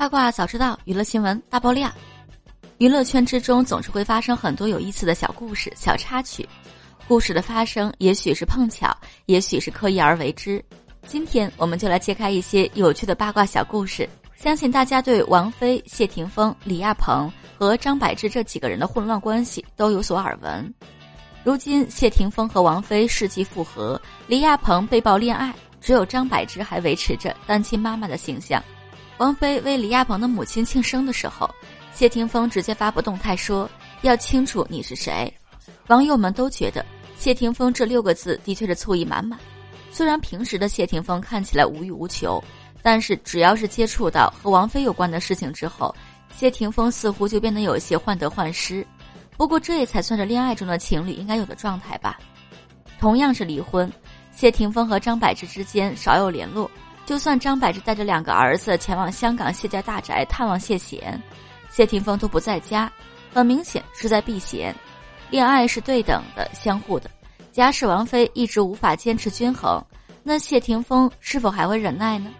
八卦早知道，娱乐新闻大爆料。娱乐圈之中总是会发生很多有意思的小故事、小插曲。故事的发生也许是碰巧，也许是刻意而为之。今天我们就来揭开一些有趣的八卦小故事。相信大家对王菲、谢霆锋、李亚鹏和张柏芝这几个人的混乱关系都有所耳闻。如今谢霆锋和王菲世纪复合，李亚鹏被曝恋爱，只有张柏芝还维持着单亲妈妈的形象。王菲为李亚鹏的母亲庆生的时候，谢霆锋直接发布动态说：“要清楚你是谁。”网友们都觉得谢霆锋这6个字的确是醋意满满。虽然平时的谢霆锋看起来无欲无求，但是只要是接触到和王菲有关的事情之后，谢霆锋似乎就变得有些患得患失。不过这也才算是恋爱中的情侣应该有的状态吧。同样是离婚，谢霆锋和张柏芝之间少有联络，就算张柏芝带着2个儿子前往香港谢家大宅探望谢贤，谢霆锋都不在家，很明显是在避嫌。恋爱是对等的、相互的，假使王菲一直无法坚持均衡，那谢霆锋是否还会忍耐呢？